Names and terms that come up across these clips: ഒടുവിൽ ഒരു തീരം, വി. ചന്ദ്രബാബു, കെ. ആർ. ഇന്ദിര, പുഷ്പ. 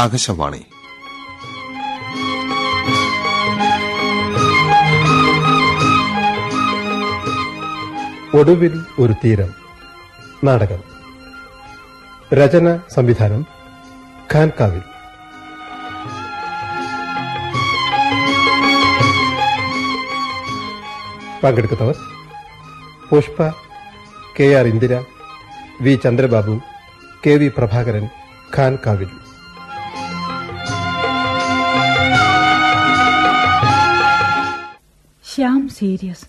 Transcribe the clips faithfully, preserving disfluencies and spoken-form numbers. ആകാശവാണി. ഒടുവിൽ ഒരു തീരം നാടകം. രചന, സംവിധാനം ഖാൻ കാവിൽ. പങ്കെടുക്കുന്നവർ പുഷ്പ, കെ. ആർ. ഇന്ദിര, വി. ചന്ദ്രബാബു, കെ. വി. Prabhakaran, Khan Kavil. Shyam serious.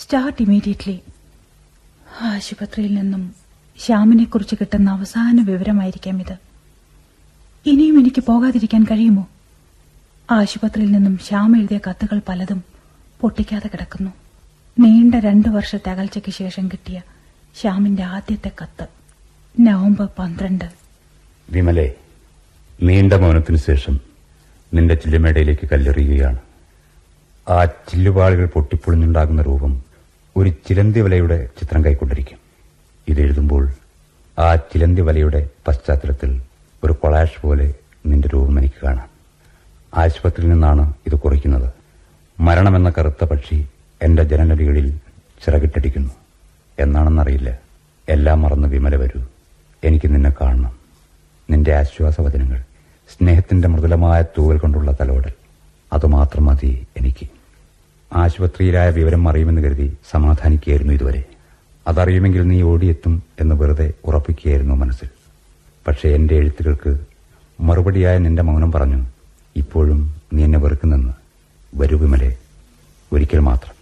Start immediately. ആശുപത്രിയിൽ നിന്നും ശ്യാമിനെക്കുറിച്ച് കിട്ടുന്ന അവസാന വിവരമായിരിക്കാം ഇത്. ഇനിയും എനിക്ക് പോകാതിരിക്കാൻ കഴിയുമോ? ആശുപത്രിയിൽ നിന്നും ശ്യാം എഴുതിയ കത്തുകൾ പലതും പൊട്ടിക്കാതെ കിടക്കുന്നു. നീണ്ട രണ്ടു വർഷത്തെ അകൽച്ചയ്ക്ക് ശേഷം കിട്ടിയ ശ്യാമിന്റെ ആദ്യത്തെ കത്ത്. നവംബർ പന്ത്രണ്ട്. വിമലേ, നീണ്ട മൗനത്തിനു ശേഷം നിന്റെ ചില്ലുമേടയിലേക്ക് കല്ലെറിയുകയാണ്. ആ ചില്ലുപാടുകൾ പൊട്ടിപ്പൊളിഞ്ഞുണ്ടാകുന്ന രൂപം ഒരു ചിലന്തി വലയുടെ ചിത്രം കൈക്കൊണ്ടിരിക്കും. ഇതെഴുതുമ്പോൾ ആ ചിലന്തി വലയുടെ പശ്ചാത്തലത്തിൽ ഒരു കൊളാഷ് പോലെ നിന്റെ രൂപം എനിക്ക് കാണാം. ആശുപത്രിയിൽ നിന്നാണ് ഇത് കുറിക്കുന്നത്. മരണമെന്ന കറുത്ത പക്ഷി എന്റെ ജനനടികളിൽ ചിറകിട്ടടിക്കുന്നു. എന്നാണെന്നറിയില്ല. എല്ലാം മറന്ന് വിമല വരൂ, എനിക്ക് നിന്നെ കാണണം. നിന്റെ ആശ്വാസവചനങ്ങൾ, സ്നേഹത്തിന്റെ മൃദുലമായ തൂവൽ കൊണ്ടുള്ള തലോടൽ, അതുമാത്രം മതി എനിക്ക്. ആശുപത്രിയിലായ വിവരം അറിയുമെന്ന് കരുതി സമാധാനിക്കുകയായിരുന്നു ഇതുവരെ. അതറിയുമെങ്കിൽ നീ ഓടിയെത്തും എന്ന് വെറുതെ ഉറപ്പിക്കുകയായിരുന്നു മനസ്സിൽ. പക്ഷേ എന്റെ എഴുത്തുകൾക്ക് മറുപടിയായ നിന്റെ മൗനം പറഞ്ഞു, ഇപ്പോഴും നീ എന്നെ വെറുക്കുന്നെന്ന്. വരൂ വിമലെ, ഒരിക്കൽ മാത്രം.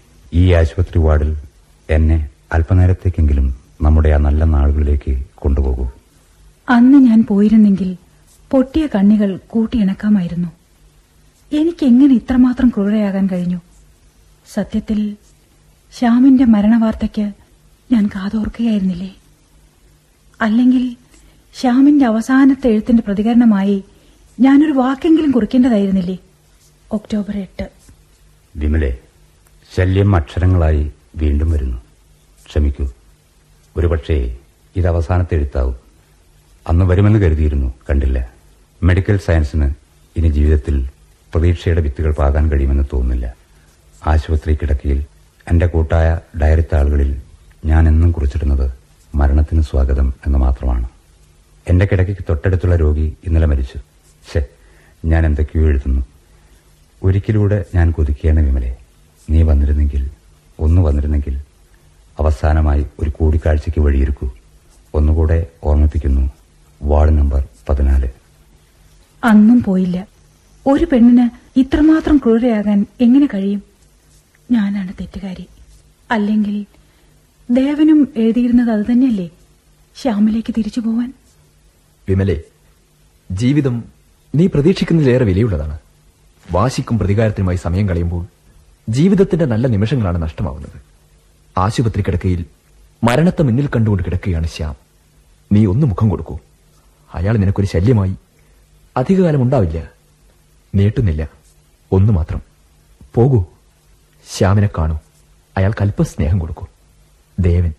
ഈ ആശുപത്രി വാർഡിൽ എന്നെ അല്പനേരത്തേക്കെങ്കിലും നമ്മുടെ ആ നല്ല നാളുകളിലേക്ക് കൊണ്ടുപോകൂ. അന്ന് ഞാൻ പോയിരുന്നെങ്കിൽ പൊട്ടിയ കണ്ണികൾ കൂട്ടിയിണക്കാമായിരുന്നു. എനിക്കെങ്ങനെ ഇത്രമാത്രം ക്രൂരയാകാൻ കഴിഞ്ഞു? സത്യത്തിൽ ശ്യാമിന്റെ മരണവാർത്തയ്ക്ക് ഞാൻ കാതോർക്കുകയായിരുന്നില്ലേ? അല്ലെങ്കിൽ ശ്യാമിന്റെ അവസാനത്തെ എഴുത്തിന്റെ പ്രതികരണമായി ഞാനൊരു വാക്കെങ്കിലും കുറിക്കേണ്ടതായിരുന്നില്ലേ? ഒക്ടോബർ എട്ട്. വിമലെ, ശല്യം അക്ഷരങ്ങളായി വീണ്ടും വരുന്നു. ക്ഷമിക്കൂ, ഒരുപക്ഷേ ഇത് അവസാനത്തെ എഴുത്താവും. അന്ന് വരുമെന്ന് കരുതിയിരുന്നു, കണ്ടില്ല. മെഡിക്കൽ സയൻസിന് ഇനി ജീവിതത്തിൽ പ്രതീക്ഷയുടെ വിത്തുകൾ പാകാൻ കഴിയുമെന്ന് തോന്നുന്നില്ല. ആശുപത്രി കിടക്കയിൽ എന്റെ കൂട്ടായ ഡയറി താളുകളിൽ ഞാൻ എന്നും കുറിച്ചിടുന്നത് മരണത്തിന് സ്വാഗതം എന്ന് മാത്രമാണ്. എന്റെ കിടക്കയ്ക്ക് തൊട്ടടുത്തുള്ള രോഗി ഇന്നലെ മരിച്ചു. ശേ, ഞാൻ എന്തൊക്കെയോ എഴുതുന്നു. ഒരിക്കലൂടെ ഞാൻ കൊതിക്കുകയാണ് വിമലെ. നീ വന്നിരുന്നെങ്കിൽ, ഒന്ന് വന്നിരുന്നെങ്കിൽ. അവസാനമായി ഒരു കൂടിക്കാഴ്ചയ്ക്ക് വഴിയൊരുക്കൂ. ഒന്നുകൂടെ ഓർമ്മിപ്പിക്കുന്നു, വാർഡ് നമ്പർ പതിനാല്. അന്നും പോയില്ല. ഒരു പെണ്ണിന് ഇത്രമാത്രം ക്രൂരയാകാൻ എങ്ങനെ കഴിയും? ഞാനാണ് തെറ്റുകാരി. അല്ലെങ്കിൽ ദേവനും എഴുതിയിരുന്നത് അത് തന്നെയല്ലേ, ശ്യാമിലേക്ക് തിരിച്ചു പോവാൻ? വിമലെ, ജീവിതം നീ പ്രതീക്ഷിക്കുന്നതിലേറെ വിലയുള്ളതാണ്. വാശിക്കും പ്രതികാരത്തിനുമായി സമയം കളയുമ്പോൾ ജീവിതത്തിന്റെ നല്ല നിമിഷങ്ങളാണ് നഷ്ടമാവുന്നത്. ആശുപത്രി കിടക്കയിൽ മരണത്തെ മുന്നിൽ കണ്ടുകൊണ്ട് കിടക്കുകയാണ് ശ്യാം. നീ ഒന്ന് മുഖം കൊടുക്കൂ. അയാൾ നിനക്കൊരു ശല്യമായി അധികകാലം ഉണ്ടാവില്ല. നീട്ടുന്നില്ല, ഒന്നു മാത്രം. പോകൂ, ശ്യാമിനെ കാണൂ. അയാൾക്ക് അല്പം സ്നേഹം കൊടുക്കൂ. ദേവൻ.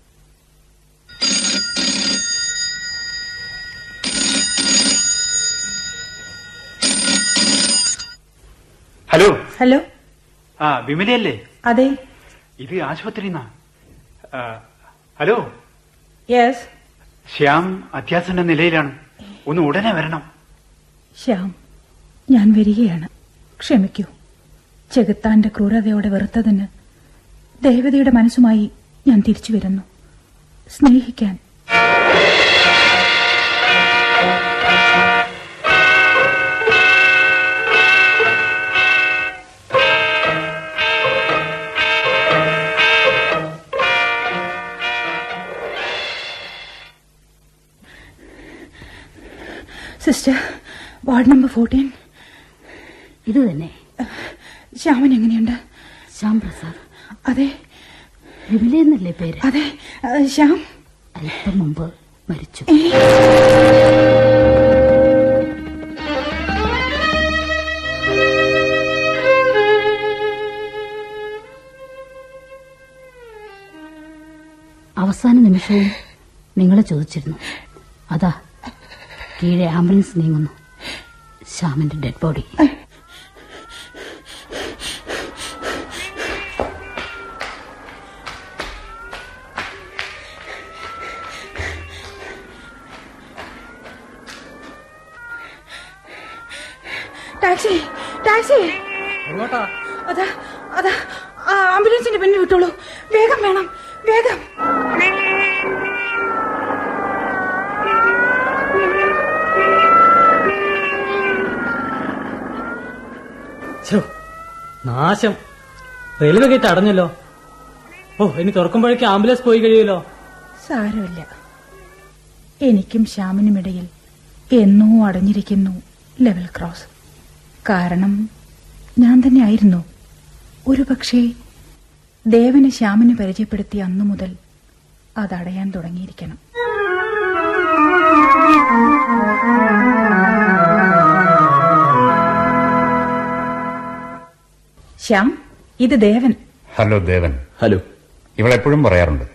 ഹലോ. ഹലോ, ആ വിമലയല്ലേ? അതെ. ഇത് ആശുപത്രി. ഹലോ. യെസ്. ശ്യാം അത്യാസന്ന നിലയിലാണ്, ഒന്ന് ഉടനെ വരണം. ശ്യാം, ഞാൻ വരികയാണ്. ക്ഷമിക്കൂ, ചെകുത്താന്റെ ക്രൂരതയോടെ വെറുത്തതിന് ദേവതയുടെ മനസ്സുമായി ഞാൻ തിരിച്ചു വരുന്നു. സ്നേഹിക്കാൻ. Sister, ward number fourteen. ഇത് തന്നെ. ശ്യാമൻ എങ്ങനെയുണ്ട്? ശ്യാം പ്രസാദ്. അതെ. വിമലയെന്നല്ലേ പേര്? അതെ. ശ്യാം അല്പം മുമ്പ് മരിച്ചു. അവസാന നിമിഷവും നിങ്ങളെ ചോദിച്ചിരുന്നു. അതാ കീഴെ ആംബുലൻസ് നീങ്ങുന്നു. ശ്യാമിന്റെ ഡെഡ് ബോഡി. ടാക്സി ടാക്സി അതാ അതാ ആംബുലൻസിന്റെ പിന്നിൽ വിട്ടോളൂ. വേഗം വേണം, വേഗം. നാശം, റെയിൽവേ ഗേറ്റ് അടഞ്ഞല്ലോ. ഓ, ഇനി തുറക്കുമ്പോഴേക്ക് ആംബുലൻസ് പോയി കഴിയുമല്ലോ. സാരമില്ല, എനിക്കും ശ്യാമിനുമിടയിൽ എന്നോ അടഞ്ഞിരിക്കുന്നു ലെവൽ ക്രോസ്. കാരണം ഞാൻ തന്നെ ആയിരുന്നു. ഒരു പക്ഷേ ദേവന് ശ്യാമിന് പരിചയപ്പെടുത്തിയ അന്നു മുതൽ അതടയാൻ തുടങ്ങിയിരിക്കണം. ശ്യാം, ഇത് ദേവൻ. ഹലോ ദേവൻ. ഹലോ. ഇവളെപ്പോഴും പറയാറുണ്ട്,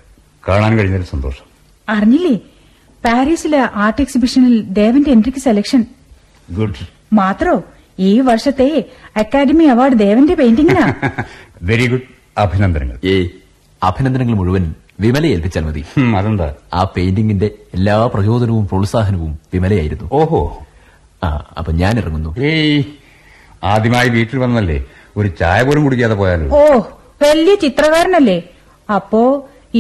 കാണാൻ കഴിഞ്ഞതിൽ സന്തോഷം. അറിഞ്ഞില്ലേ, പാരീസിലെ ആർട്ട് എക്സിബിഷനിൽ ദേവന്റെ എൻട്രിക്ക് സെലക്ഷൻ. ഗുഡ്. മാത്രോ ഈ വർഷത്തെ അക്കാദമി അവാർഡ് ദേവന്റെ പെയിന്റിംഗിനാ. വെരി ഗുഡ്, അഭിനന്ദനങ്ങൾ. ഏ, അഭിനന്ദനങ്ങൾ മുഴുവൻ വിമലയെ ഏൽപ്പിച്ചാൽ മതി. അതെന്താ? ആ പെയിന്റിംഗിന്റെ എല്ലാ പ്രചോദനവും പ്രോത്സാഹനവും വിമലയായിരുന്നു. ഓഹോ. ആ, അപ്പൊ ഞാൻ ഇറങ്ങുന്നു. ഏയ്, ആദ്യമായി വീട്ടിൽ വന്നല്ലേ, ഒരു ചായ പോലും കുടിക്കാതെ പോയാലോ? ഓ, വലിയ ചിത്രകാരനല്ലേ, അപ്പോ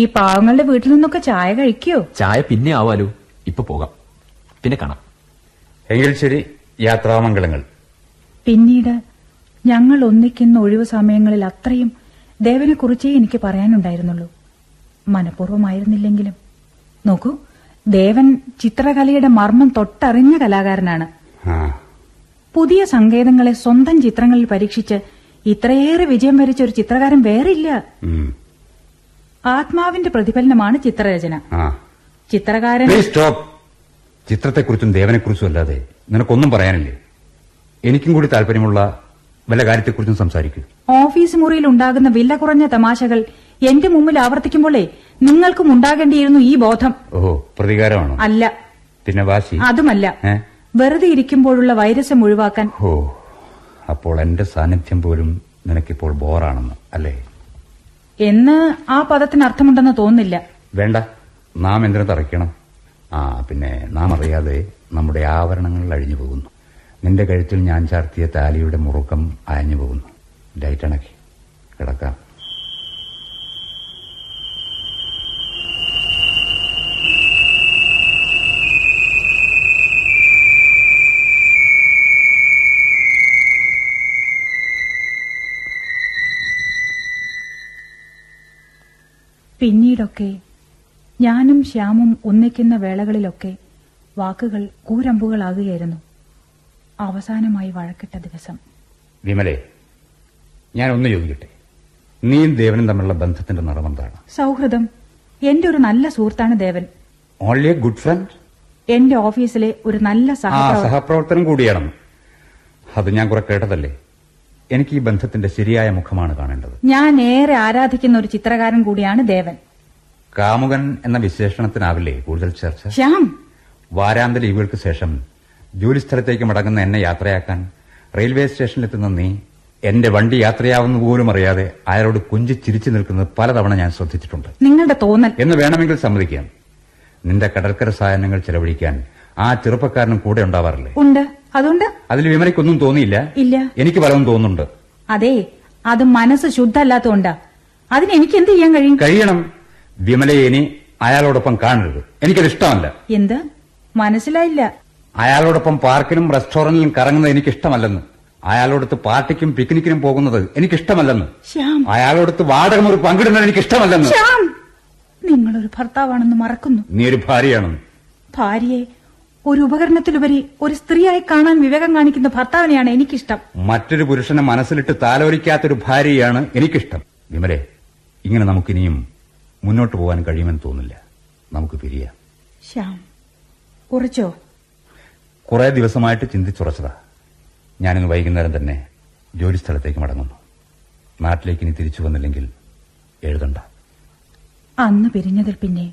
ഈ പാവങ്ങളുടെ വീട്ടിൽ നിന്നൊക്കെ ചായ കഴിക്കോ? ചായ പിന്നെ ആവാലോ, ഇപ്പൊ പോകാം, പിന്നെ കാണാം. എങ്കിൽ ശരി, യാത്രാമംഗളങ്ങൾ. പിന്നീട് ഞങ്ങൾ ഒന്നിക്കുന്ന ഒഴിവു സമയങ്ങളിൽ അത്രയും ദേവനെ കുറിച്ചേ എനിക്ക് പറയാനുണ്ടായിരുന്നുള്ളൂ. മനഃപൂർവ്വമായിരുന്നില്ലെങ്കിലും. നോക്കൂ, ദേവൻ ചിത്രകലയുടെ മർമ്മം തൊട്ടറിഞ്ഞ കലാകാരനാണ്. പുതിയ സങ്കേതങ്ങളെ സ്വന്തം ചിത്രങ്ങളിൽ പരീക്ഷിച്ച് ഇത്രയേറെ വിജയം വരിച്ച ഒരു ചിത്രകാരൻ വേറെയില്ല. ആത്മാവിന്റെ പ്രതിഫലനമാണ് ചിത്രരചന. ചിത്രകാരൻ. ചിത്രത്തെക്കുറിച്ചും ദേവനെക്കുറിച്ചും അല്ലാതെ നിനക്കൊന്നും പറയാനില്ലേ? എനിക്കും കൂടി താല്പര്യമുള്ള വല്ല കാര്യത്തെക്കുറിച്ചും സംസാരിക്കും. ഓഫീസ് മുറിയിൽ ഉണ്ടാകുന്ന വില കുറഞ്ഞ തമാശകൾ എന്റെ മുമ്പിൽ ആവർത്തിക്കുമ്പോഴേ നിങ്ങൾക്കും ഉണ്ടാകേണ്ടിയിരുന്നു ഈ ബോധം. ഓഹോ, പ്രതികാരമാണോ? അല്ല, പിന്നെ വാശി. അതുമല്ല, വെറുതെ ഇരിക്കുമ്പോഴുള്ള വൈരസം ഒഴിവാക്കാൻ. ഓ, അപ്പോൾ എന്റെ സാന്നിധ്യം പോലും നിനക്കിപ്പോൾ ബോറാണെന്ന് അല്ലേ? എന്ന് ആ പദത്തിന് അർത്ഥമുണ്ടെന്ന് തോന്നുന്നില്ല. വേണ്ട, നാം എന്തിനു തറയ്ക്കണം? ആ, പിന്നെ നാം അറിയാതെ നമ്മുടെ ആവരണങ്ങൾ അഴിഞ്ഞു പോകുന്നു. നിന്റെ കഴുത്തിൽ ഞാൻ ചാർത്തിയ താലിയുടെ മുറുക്കം അയഞ്ഞു പോകുന്നു. ലൈറ്റ് അണക്കി കിടക്കാം. പിന്നീടൊക്കെ ഞാനും ശ്യാമും ഒന്നിക്കുന്ന വേളകളിലൊക്കെ വാക്കുകൾ കൂരമ്പുകളാകുകയായിരുന്നു. അവസാനമായി വഴക്കിട്ട ദിവസം. വിമലേ, ഞാൻ ഒന്ന് ചോദിക്കട്ടെ, നീയും ദേവനും തമ്മിലുള്ള ബന്ധത്തിന്റെ നിറമെന്താണ്? സൗഹൃദം. എന്റെ ഒരു നല്ല സുഹൃത്താണ് Devan. Only a good friend. എന്റെ ഓഫീസിലെ ഒരു നല്ല സഹപ്രവർത്തനം കൂടിയാണ്. അത് ഞാൻ കുറെ കേട്ടതല്ലേ. എനിക്ക് ഈ ബന്ധത്തിന്റെ ശരിയായ മുഖമാണ് കാണേണ്ടത്. ഞാൻ ഏറെ ആരാധിക്കുന്ന ഒരു ചിത്രകാരൻ കൂടിയാണ് ദേവൻ. കാമുകൻ എന്ന വിശേഷണത്തിനാവില്ലേ കൂടുതൽ ചർച്ച? ശ്യാം, വാരാന്ത ലീവുകൾക്ക് ശേഷം ജോലിസ്ഥലത്തേക്ക് മടങ്ങുന്ന എന്നെ യാത്രയാക്കാൻ റെയിൽവേ സ്റ്റേഷനിലെത്തുന്ന നീ എന്റെ വണ്ടി യാത്രയാവുന്ന പോലും അറിയാതെ അയാളോട് കുഞ്ചി ചിരിച്ചു നിൽക്കുന്നത് പലതവണ ഞാൻ ശ്രദ്ധിച്ചിട്ടുണ്ട്. നിങ്ങളുടെ തോന്നൽ എന്ന് വേണമെങ്കിൽ സമ്മതിക്കാം. നിന്റെ കടൽക്കര സാധനങ്ങൾ ചെലവഴിക്കാൻ ആ ചെറുപ്പക്കാരനും കൂടെ ഉണ്ടാവാറില്ലേ? ഉണ്ട്. അതുകൊണ്ട് അതിൽ വിമലയ്ക്കൊന്നും തോന്നിയില്ല? ഇല്ല, എനിക്ക് പലതും തോന്നുന്നുണ്ട്. അതെ, അത് മനസ്സ് ശുദ്ധമല്ലാത്തതുകൊണ്ടാ. അതിന് എനിക്ക് എന്ത് ചെയ്യാൻ കഴിയും? കഴിയണം. വിമലയെ ഇനി അയാളോടൊപ്പം കാണരുത്, എനിക്കത് ഇഷ്ടമല്ല. എന്ത്? മനസ്സിലായില്ല. അയാളോടൊപ്പം പാർക്കിനും റെസ്റ്റോറന്റിലും കറങ്ങുന്നത് എനിക്കിഷ്ടമല്ലെന്ന്. അയാളോടൊത്ത് പാർട്ടിക്കും പിക്നിക്കിനും പോകുന്നത് എനിക്കിഷ്ടമല്ലെന്ന്. അയാളോടൊത്ത് വാടക മുറി പങ്കിടുന്നത് എനിക്കിഷ്ടമല്ലെന്ന്. നിങ്ങളൊരു ഭർത്താവാണെന്ന് മറക്കുന്നു. നീ ഒരു ഭാര്യയാണെന്ന്. ഭാര്യയെ ഒരു ഉപകരണത്തിലുപരി ഒരു സ്ത്രീയായി കാണാൻ വിവേകം കാണിക്കുന്ന ഭർത്താവിനെയാണ് എനിക്കിഷ്ടം. മറ്റൊരു പുരുഷനെ മനസ്സിലിട്ട് താലോലിക്കാത്തൊരു ഭാര്യയാണ് എനിക്കിഷ്ടം. വിമലെ, ഇങ്ങനെ നമുക്കിനിയും മുന്നോട്ട് പോകാൻ കഴിയുമെന്ന് തോന്നില്ല. നമുക്ക് പിരിയാം. ശ്യാം, ഉറച്ചോ? കുറെ ദിവസമായിട്ട് ചിന്തിച്ചുറച്ചതാ. ഞാനിന്ന് വൈകുന്നേരം തന്നെ ജോലിസ്ഥലത്തേക്ക് മടങ്ങുന്നു. നാട്ടിലേക്ക് ഇനി തിരിച്ചു വന്നില്ലെങ്കിൽ എഴുതണ്ട. അന്ന് പിരിഞ്ഞതിൽ പിന്നെ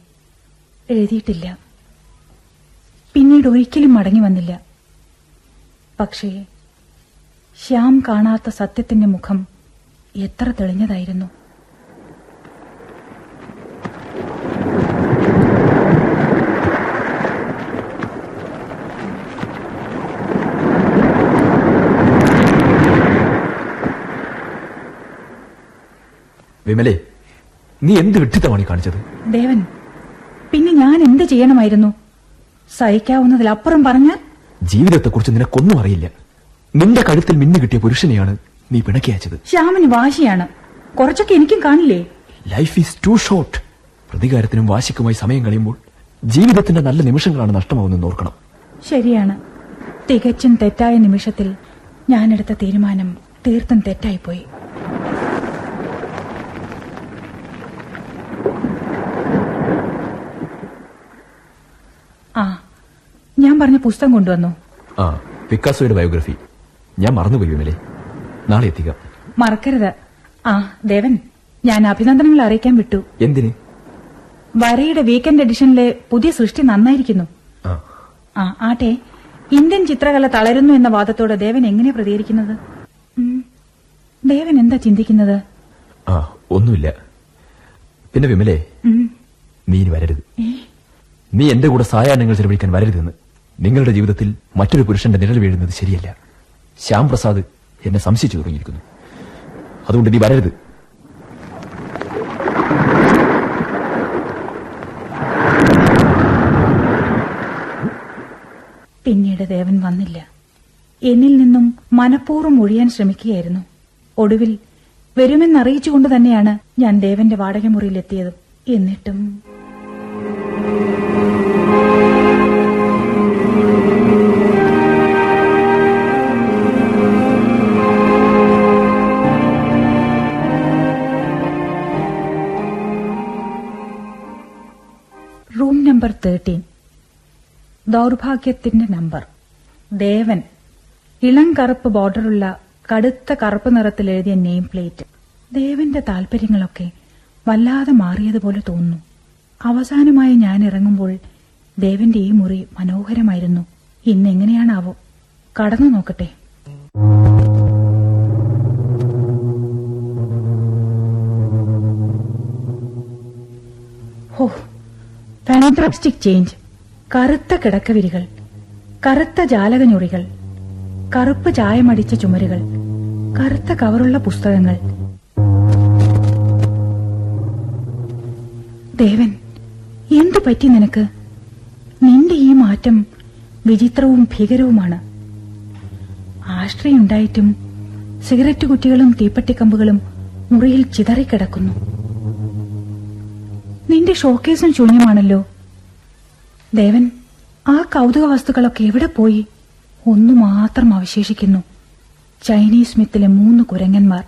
എഴുതിയിട്ടില്ല. പിന്നീട് ഒരിക്കലും മടങ്ങി വന്നില്ല. പക്ഷേ ശ്യാം കാണാത്ത സത്യത്തിന്റെ മുഖം എത്ര തെളിഞ്ഞതായിരുന്നു. വിമലേ, നീ എന്ത് വിഡ്ഢിത്തമാണ് കാണിച്ചത്? ദേവൻ, പിന്നെ ഞാൻ എന്ത് ചെയ്യണമായിരുന്നു? സഹിക്കാവുന്നതിലപ്പുറം പറഞ്ഞാൽ? ജീവിതത്തെക്കുറിച്ച് നിനക്കൊന്നും അറിയില്ല. നിന്റെ കഴുത്തിൽ മിന്നു കിട്ടിയ പുരുഷനെയാണ് നീ പിണക്കി അയച്ചത്. ശ്യാമിന് വാശിയാണ്, കുറച്ചൊക്കെ എനിക്കും കാണില്ലേ? Life is too short. പ്രതികാരത്തിനും വാശിക്കുമായി സമയം കളയുമ്പോൾ ജീവിതത്തിന്റെ നല്ല നിമിഷങ്ങളാണ് നഷ്ടമാവുന്നതെന്ന് ഓർക്കണം. ശരിയാണ്, തികച്ചും തെറ്റായ നിമിഷത്തിൽ ഞാനെടുത്ത തീരുമാനം തീർത്തും തെറ്റായിപ്പോയി. ആ, ഞാൻ പറഞ്ഞ പുസ്തകം കൊണ്ടുവന്നു. ആ, പിക്കാസോയുടെ ബയോഗ്രഫി. ഞാൻ മറന്നുപോയി വിമലേ, നാളെ എത്തിക്കാം. മറക്കരുത്. ആ ദേവൻ, ഞാൻ അഭിനന്ദനങ്ങൾ അറിയിക്കാൻ വിട്ടു. എന്തിന്? വരയുടെ വീക്കെൻഡ് എഡിഷനിലെ പുതിയ സൃഷ്ടി നന്നായിരിക്കുന്നു. ആ ആട്ടെ, ഇന്ത്യൻ ചിത്രകല തളരുന്നു എന്ന വാദത്തോട് ദേവൻ എങ്ങനെ പ്രതികരിക്കുന്നത്? ദേവൻ എന്താ ചിന്തിക്കുന്നത്? ആ ഒന്നുമില്ല. പിന്നെ വിമലേ, നീ വരരുത്, നീ എന്റെ കൂടെ സായാഹ്നങ്ങൾ ചെലവഴിക്കാൻ വരരുതെന്ന്. നിങ്ങളുടെ ജീവിതത്തിൽ മറ്റൊരു പുരുഷന്റെ നിഴൽ വീഴുന്നത് ശരിയല്ല. ശ്യാം പ്രസാദ് എന്നെ സംശയിച്ചു തുടങ്ങിയിരിക്കുന്നു. അതുകൊണ്ട് നീ വരരുത്. പിന്നീട് ദേവൻ വന്നില്ല. എന്നിൽ നിന്നും മനഃപൂർവ്വം ഒഴിയാൻ ശ്രമിക്കുകയായിരുന്നു. ഒടുവിൽ വരുമെന്നറിയിച്ചുകൊണ്ട് തന്നെയാണ് ഞാൻ ദേവന്റെ വാടക മുറിയിലെത്തിയത്. എന്നിട്ടും തേർട്ടീൻ ദൗർഭാഗ്യത്തിന്റെ നമ്പർ. ദേവൻ ഇളം കറുപ്പ് ബോർഡറുള്ള കടുത്ത കറുപ്പ് നിറത്തിൽ എഴുതിയ നെയിം പ്ലേറ്റ്. ദേവന്റെ താൽപര്യങ്ങളൊക്കെ വല്ലാതെ മാറിയതുപോലെ തോന്നുന്നു. അവസാനമായി ഞാൻ ഇറങ്ങുമ്പോൾ ദേവന്റെ ഈ മുറി മനോഹരമായിരുന്നു. ഇന്നെങ്ങനെയാണാവോ? കടന്നു നോക്കട്ടെ. ഹോ, ഫാൻട്രാസ്റ്റിക് ചേഞ്ച്. കറുത്ത കിടക്കവിരികൾ, കറുത്ത ജാലകഞ്ഞുറികൾ, കറുപ്പ് ചായമടിച്ച ചുമരുകൾ, കറുത്ത കവറുള്ള പുസ്തകങ്ങൾ. ദേവൻ, എന്തു പറ്റി നിനക്ക്? നിന്റെ ഈ മാറ്റം വിചിത്രവും ഭീകരവുമാണ്. ആശ്രയുണ്ടായിട്ടും സിഗരറ്റ് കുറ്റികളും തീപ്പട്ടിക്കമ്പുകളും മുറിയിൽ ചിതറിക്കിടക്കുന്നു. നിന്റെ ഷോക്കേസും ശൂന്യമാണല്ലോ. ദേവൻ, ആ കൗതുക വസ്തുക്കളൊക്കെ എവിടെ പോയി? ഒന്നു മാത്രം അവശേഷിക്കുന്നു. ചൈനീസ് മിത്തിലെ മൂന്ന് കുരങ്ങന്മാർ.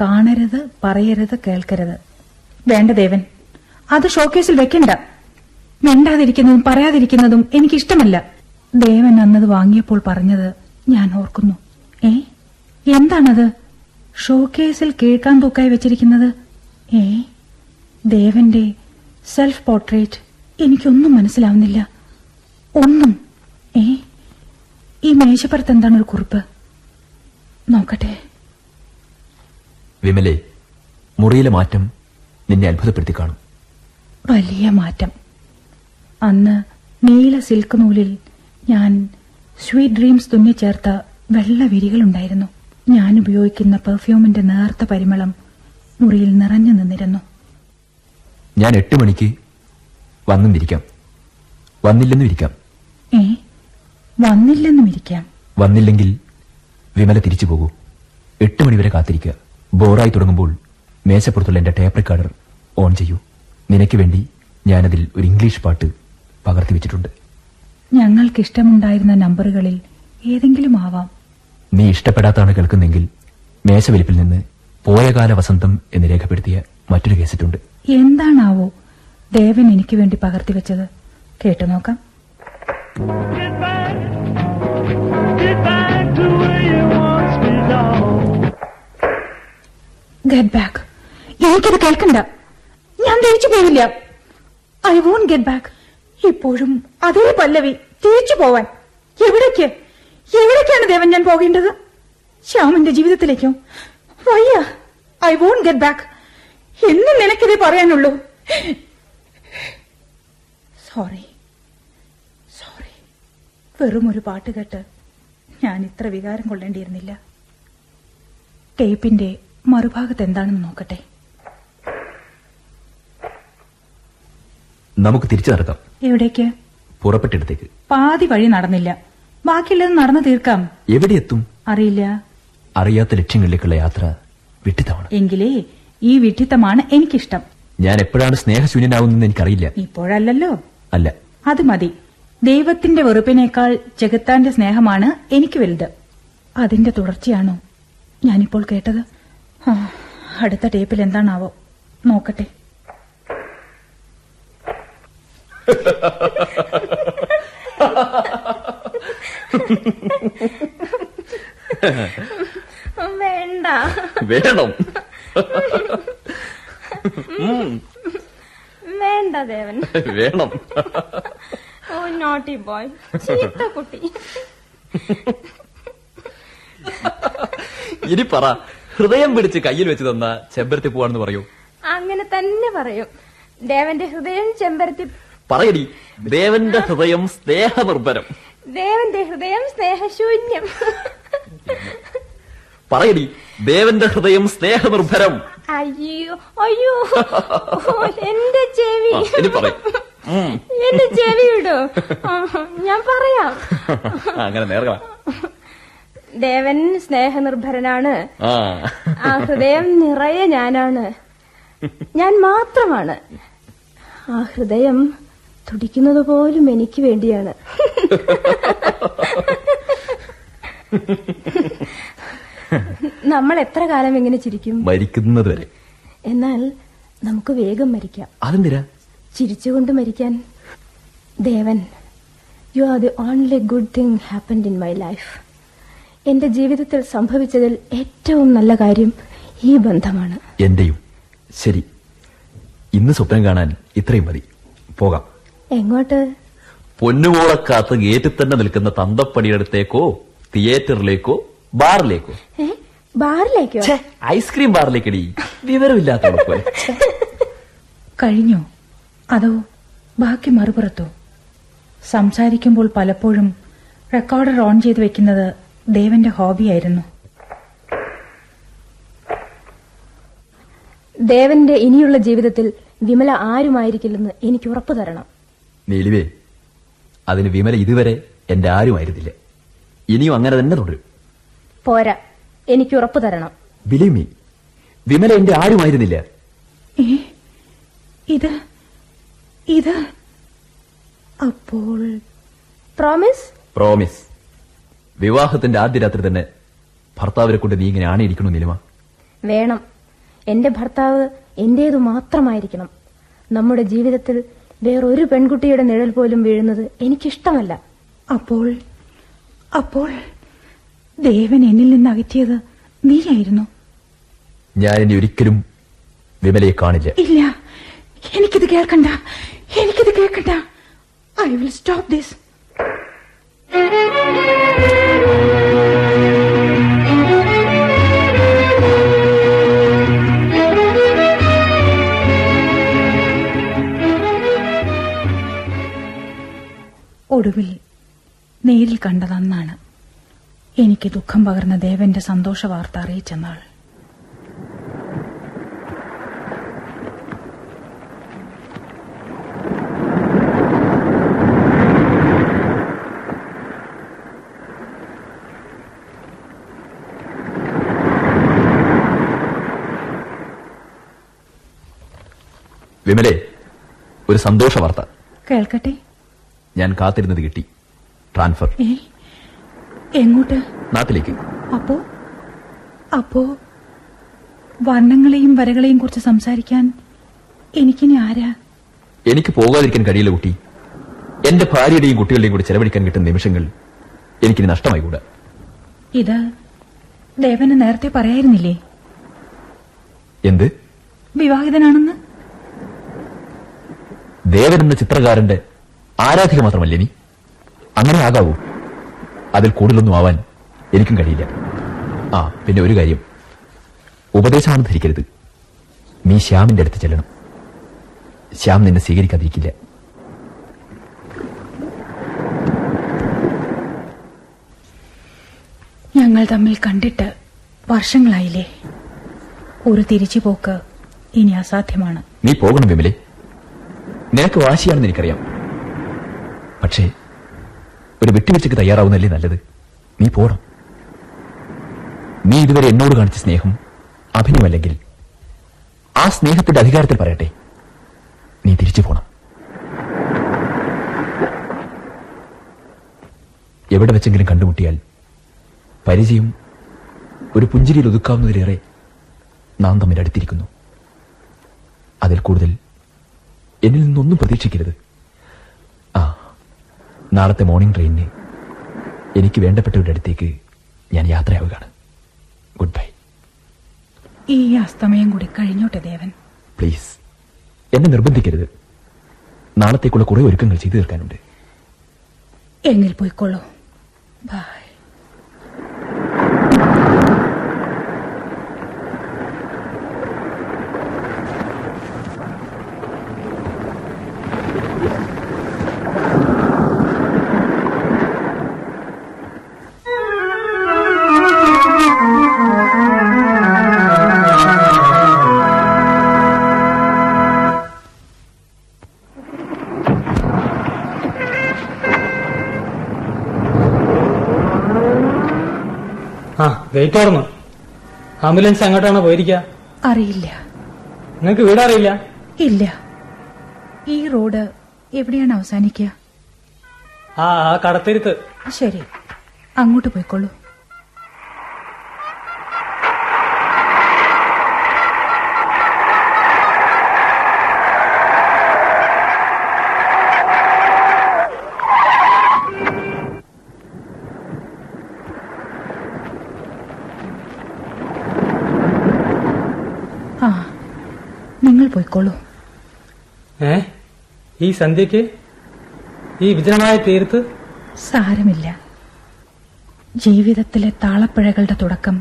കാണരുത്, പറയരുത്, കേൾക്കരുത്. വേണ്ട ദേവൻ, അത് ഷോക്കേസിൽ വെക്കണ്ട. മിണ്ടാതിരിക്കുന്നതും പറയാതിരിക്കുന്നതും എനിക്കിഷ്ടമല്ല. ദേവൻ അന്നത് വാങ്ങിയപ്പോൾ പറഞ്ഞത് ഞാൻ ഓർക്കുന്നു. ഏ, എന്താണത് ഷോക്കേസിൽ കേൾക്കാൻ തൂക്കായി വെച്ചിരിക്കുന്നത്? ഏ, ദേവന്റെ സെൽഫ് പോർട്രേറ്റ്. എനിക്കൊന്നും മനസ്സിലാവുന്നില്ല, ഒന്നും. ഏ, ഈ മേശപ്പുറത്ത് എന്താണൊരു കുറിപ്പ്? നോക്കട്ടെ. വിമലേ, മുറിയിലെ മാറ്റം നിന്നെ അത്ഭുതപ്പെടുത്തി കാണും. വലിയ മാറ്റം. അന്ന് നീല സിൽക്ക് നൂലിൽ ഞാൻ സ്വീറ്റ് ഡ്രീംസ് തുന്നി ചേർത്ത വെള്ള വിരികളുണ്ടായിരുന്നു. ഞാൻ ഉപയോഗിക്കുന്ന പെർഫ്യൂമിന്റെ നേർത്ത പരിമളം മുറിയിൽ നിറഞ്ഞു നിന്നിരുന്നു. ഞാൻ എട്ട് മണിക്ക് വന്നും ഇരിക്കാം, വന്നില്ലെന്നും ഇരിക്കാം. ഏ, വന്നില്ലെന്നും ഇരിക്കാം. വന്നില്ലെങ്കിൽ വിമല തിരിച്ചു പോകൂ. എട്ട് മണിവരെ കാത്തിരിക്കുക. ബോറായി തുടങ്ങുമ്പോൾ മേശപ്പുറത്തുള്ള എന്റെ ടേപ്പ് റെക്കോർഡർ ഓൺ ചെയ്യൂ. നിനക്ക് വേണ്ടി ഞാനതിൽ ഒരു ഇംഗ്ലീഷ് പാട്ട് പകർത്തി വെച്ചിട്ടുണ്ട്. ഞങ്ങൾക്കിഷ്ടമുണ്ടായിരുന്ന നമ്പറുകളിൽ ഏതെങ്കിലും ആവാം. നീ ഇഷ്ടപ്പെടാത്താണ് കേൾക്കുന്നെങ്കിൽ മേശവലിപ്പിൽ നിന്ന് പോയകാല വസന്തം എന്ന് രേഖപ്പെടുത്തിയ മറ്റൊരു കേസറ്റുണ്ട്. എന്താണാവോ ദേവൻ എനിക്ക് വേണ്ടി പകർത്തി വെച്ചത്? കേട്ടു നോക്കാം. Get back. എനിക്കത് കേൾക്കണ്ട. ഞാൻ തിരിച്ചു പോവില്ല. I won't get back. ഇപ്പോഴും അതേ പല്ലവി. തിരിച്ചു പോവാൻ എവിടേക്ക്? എവിടേക്കാണ് ദേവൻ ഞാൻ പോകേണ്ടത്? ശ്യാമിന്റെ ജീവിതത്തിലേക്കോ? വയ്യ, ഐ വോണ്ട് ഗെറ്റ് ബാക്ക്. എന്നും നിനക്കിതേ പറയാനുള്ളൂ. സോറി സോറി വെറും ഒരു പാട്ട് കേട്ട് ഞാൻ ഇത്ര വികാരം കൊള്ളേണ്ടിയിരുന്നില്ല. ടേപ്പിന്റെ മറുഭാഗത്ത് എന്താണെന്ന് നോക്കട്ടെ. നമുക്ക് തിരിച്ചു നടക്കാം. എവിടേക്ക്? പുറപ്പെട്ടെടുത്തേക്ക്. പാതി വഴി നടന്നില്ല, ബാക്കിയുള്ളത് നടന്നു തീർക്കാം. എവിടെയെത്തും അറിയില്ല. അറിയാത്ത ലക്ഷ്യങ്ങളിലേക്കുള്ള യാത്ര വിട്ടിത്തമാണ്. എങ്കിലേ ഈ വിട്ടിത്തമാണ് എനിക്കിഷ്ടം. ഞാൻ എപ്പോഴാണ് സ്നേഹശൂന്യനാവുന്നതെന്ന് എനിക്കറിയില്ല. ഇപ്പോഴല്ലോ. അല്ല, അത് മതി. ദൈവത്തിന്റെ വെറുപ്പിനേക്കാൾ ജഗത്താന്റെ സ്നേഹമാണ് എനിക്ക് വലുത്. അതിന്റെ തുടർച്ചയാണോ ഞാനിപ്പോൾ കേട്ടത്? അടുത്ത ടേപ്പിൽ എന്താണാവോ, നോക്കട്ടെ. വേണ്ട, വേണം, വേണ്ട ദേവൻ, വേണം. ഓ നോട്ടി ബോയ്, ചീത്ത കുട്ടി. ഇനി പറ, ഹൃദയം പിടിച്ച് കയ്യിൽ വെച്ച് തന്ന ചെമ്പരത്തി പൂവാണെന്ന് പറയൂ. അങ്ങനെ തന്നെ പറയൂ. ദേവന്റെ ഹൃദയം ചെമ്പരത്തി. പറയടി. ദേവന്റെ ഹൃദയം സ്നേഹനിർഭരം. ദേവന്റെ ഹൃദയം സ്നേഹശൂന്യം. പറയടി, ദേവന്റെ ഹൃദയം സ്നേഹനിർഭരം. അയ്യോ അയ്യോ, എന്റെ ചെവി. എന്റെ ചെവി വിടോ, ഞാൻ പറയാം. അങ്ങനെ നേർക്ക. ദേവൻ സ്നേഹനിർഭരനാണ്, ആ ഹൃദയം നിറയെ ഞാനാണ്, ഞാൻ മാത്രമാണ്. ആ ഹൃദയം തുടിക്കുന്നത് പോലും എനിക്ക് വേണ്ടിയാണ്. നമ്മൾ എത്ര കാലം എങ്ങനെ ചിരിക്കും? മരിക്കുന്നത് വരെ. എന്നാൽ നമുക്ക് വേഗം മരിക്കാം. അതെന്തിനാ? ചിരിച്ചുകൊണ്ട് മരിക്കാൻ. Devan, you ആർ the only good thing happened in my life. എന്റെ ജീവിതത്തിൽ സംഭവിച്ചതിൽ ഏറ്റവും നല്ല കാര്യം ഈ ബന്ധമാണ്. എന്റെയും. ശരി, ഇന്ന് സ്വപ്നം കാണാൻ ഇത്രയും മതി. പോകാം. എങ്ങോട്ട്? പൊന്നുമോളക്കാത്ത് ഗേറ്റിൽ തന്നെ നിൽക്കുന്ന തന്തപ്പടിയടുത്തേക്കോ, തിയേറ്ററിലേക്കോ, ബാറിലേക്കോ. ബാറിലേക്കോ? ഐസ്ക്രീം ബാറിലേക്കടി, വിവരമില്ലാത്ത. കഴിഞ്ഞോ? അതോ ബാക്കി മറുപുറത്തോ? സംസാരിക്കുമ്പോൾ പലപ്പോഴും റെക്കോർഡർ ഓൺ ചെയ്ത് വെക്കുന്നത് ദേവന്റെ ഹോബിയായിരുന്നു. ദേവന്റെ ഇനിയുള്ള ജീവിതത്തിൽ വിമല ആരുമായിരിക്കില്ലെന്ന് എനിക്ക് ഉറപ്പു തരണം. നീലിവേ, അതിന് വിമല ഇതുവരെ എന്റെ ആരുമായിരുന്നില്ല. ഇനിയും അങ്ങനെ തന്നെ തുടരും. പോരാ, എനിക്ക് ഉറപ്പു തരണം. ബിലീവ് മീ, വിമല എന്റെ ആരുമായിരുന്നില്ല. ഇത് ഇത് അപ്പോൾ പ്രോമിസ്. പ്രോമിസ്. വിവാഹത്തിന്റെ ആദ്യ രാത്രി തന്നെ ഭർത്താവിനെ കൊണ്ട് നീ ഇങ്ങനെ ആണിയിരിക്കണോ നിലിമ? വേണം. എന്റെ ഭർത്താവ് എന്റേതു മാത്രമായിരിക്കണം. നമ്മുടെ ജീവിതത്തിൽ വേറൊരു പെൺകുട്ടിയുടെ നിഴൽ പോലും വീഴുന്നത് എനിക്കിഷ്ടമല്ല. അപ്പോൾ അപ്പോൾ ദേവൻ എന്നിൽ നിന്ന് അകറ്റിയത് നീയായിരുന്നു. ഞാൻ ഇനി ഒരിക്കലും വിമലയെ കാണില്ല. ഇല്ല, എനിക്കിത് കേൾക്കണ്ട, എനിക്കിത് കേൾക്കണ്ട. I will stop this. ഒടുവിൽ നേരിൽ കണ്ടതന്നാണ് എനിക്ക് ദുഃഖം പകർന്ന ദേവന്റെ സന്തോഷ വാർത്ത അറിയിച്ചെന്നാൾ. വിമലേ, ഒരു സന്തോഷ വാർത്ത കേൾക്കട്ടെ. ഞാൻ കാത്തിരുന്നത് കിട്ടി. ട്രാൻസ്ഫർ. എങ്ങോട്ട്? നാട്ടിലേക്ക്. അപ്പോ അപ്പോ വർണ്ണങ്ങളെയും വരകളെയും കുറിച്ച് സംസാരിക്കാൻ എനിക്കിനി ആരാ? എനിക്ക് പോകാതിരിക്കാൻ കഴിയില്ല കുട്ടി. എന്റെ ഭാര്യയുടെയും കുട്ടികളുടെയും കൂടി ചെലവഴിക്കാൻ കിട്ടുന്ന നിമിഷങ്ങൾ എനിക്കിനി നഷ്ടമായി കൂടാ. ഇത് ദേവന് നേരത്തെ പറയായിരുന്നില്ലേ? എന്ത്? വിവാഹിതനാണെന്ന്. ദേവൻ എന്ന ചിത്രകാരന്റെ ആരാധിക മാത്രമല്ലേ നീ? അങ്ങനെ ആകാവൂ? അതിൽ കൂടുതലൊന്നും ആവാൻ എനിക്കും കഴിയില്ല. ആ പിന്നെ ഒരു കാര്യം, ഉപദേശമാണെന്ന് ധരിക്കരുത്. നീ ശ്യാമിന്റെ അടുത്ത് ചെല്ലണം. ശ്യാം നിന്നെ സ്വീകരിക്കാതിരിക്കില്ല. ഞങ്ങൾ തമ്മിൽ കണ്ടിട്ട് വർഷങ്ങളായില്ലേ. ഒരു തിരിച്ചുപോക്ക് ഇനി അസാധ്യമാണ്. നീ പോകണം വിമലെ. നിനക്ക് വാശിയാണെന്ന് എനിക്കറിയാം. പക്ഷേ ഒരു വിട്ടുവീഴ്ചക്ക് തയ്യാറാവുന്നല്ലേ നല്ലത്. നീ പോണം. നീ ഇതുവരെ എന്നോട് കാണിച്ച സ്നേഹം അഭിനയമല്ലെങ്കിൽ ആ സ്നേഹത്തിന്റെ അധികാരത്തിൽ പറയട്ടെ, നീ തിരിച്ചു പോണം. എവിടെ വെച്ചെങ്കിലും കണ്ടുമുട്ടിയാൽ പരിചയം ഒരു പുഞ്ചിരിയിൽ ഒതുക്കാവുന്നതിലേറെ നാം തമ്മിൽ അടുത്തിരിക്കുന്നു. അതിൽ കൂടുതൽ എന്നിൽ നിന്നൊന്നും പ്രതീക്ഷിക്കരുത്. ആ നാളത്തെ മോർണിംഗ് ട്രെയിനിന് എനിക്ക് വേണ്ടപ്പെട്ടവരുടെ അടുത്തേക്ക് ഞാൻ യാത്രയാവുകയാണ്. Goodbye. ഈ അസ്തമയം കൂടി കഴിഞ്ഞോട്ടെ ദേവൻ. പ്ലീസ് എന്നെ നിർബന്ധിക്കരുത്. നാളത്തേക്കുള്ള കുറെ ഒരുക്കങ്ങൾ ചെയ്തു തീർക്കാനുണ്ട്. എങ്കിൽ പോയിക്കൊള്ളൂ. ബൈ. വെയിറ്റാർന്നു. ആംബുലൻസ് അങ്ങോട്ടാണോ പോയിരിക്കുക? അറിയില്ല. നിങ്ങൾക്ക് വീടറിയില്ല? ഇല്ല. ഈ റോഡ് എവിടെയാണ് അവസാനിക്കുക? ആ കടത്തിരുത്ത്. ശരി, അങ്ങോട്ട് പോയിക്കൊള്ളൂ. പോയിക്കോളൂ. ഏ ഈ സന്ധ്യക്ക് ഈ വിജനമായ തീർത്ത്? സാരമില്ല. ജീവിതത്തിലെ താളപ്പിഴകളുടെ തുടക്കം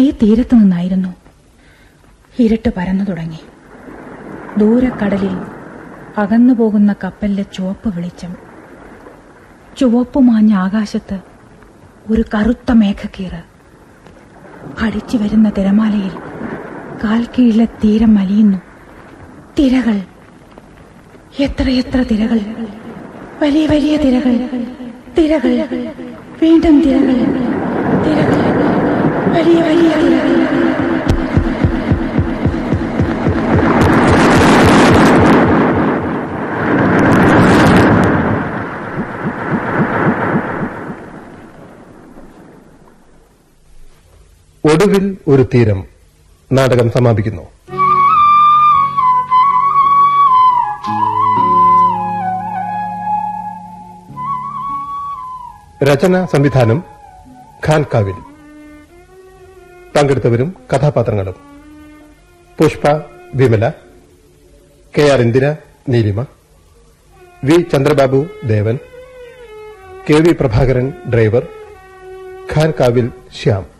ഈ തീരത്ത് നിന്നായിരുന്നു. ഇരുട്ട് പരന്നു തുടങ്ങി. ദൂരക്കടലിൽ അകന്നുപോകുന്ന കപ്പലിലെ ചുവപ്പ് വെളിച്ചം. ചുവപ്പ് മാഞ്ഞ ആകാശത്ത് ഒരു കറുത്ത മേഘക്കീറ്. അടിച്ചു വരുന്ന തിരമാലയിൽ കാൽ കീഴിലെ തീരം മലിയുന്നു. തിരകൾ, എത്രയെത്ര തിരകൾ, വലിയ വലിയ തിരകൾ, തിരകൾ, വീണ്ടും തിരകൾ, തിരകൾ, വലിയ വലിയ തിരകൾ. ഒടുവിൽ ഒരു തീരം നാടകം സമാപിക്കുന്നു. രചന, സംവിധാനം ഖാൻ കാവിൽ. പങ്കെടുത്തവരും കഥാപാത്രങ്ങളും: പുഷ്പ Vimala, കെ ആർ ഇന്ദിര Neelima, വി ചന്ദ്രബാബു Devan, കെ വി Prabhakaran driver, Khan Kavil Shyam.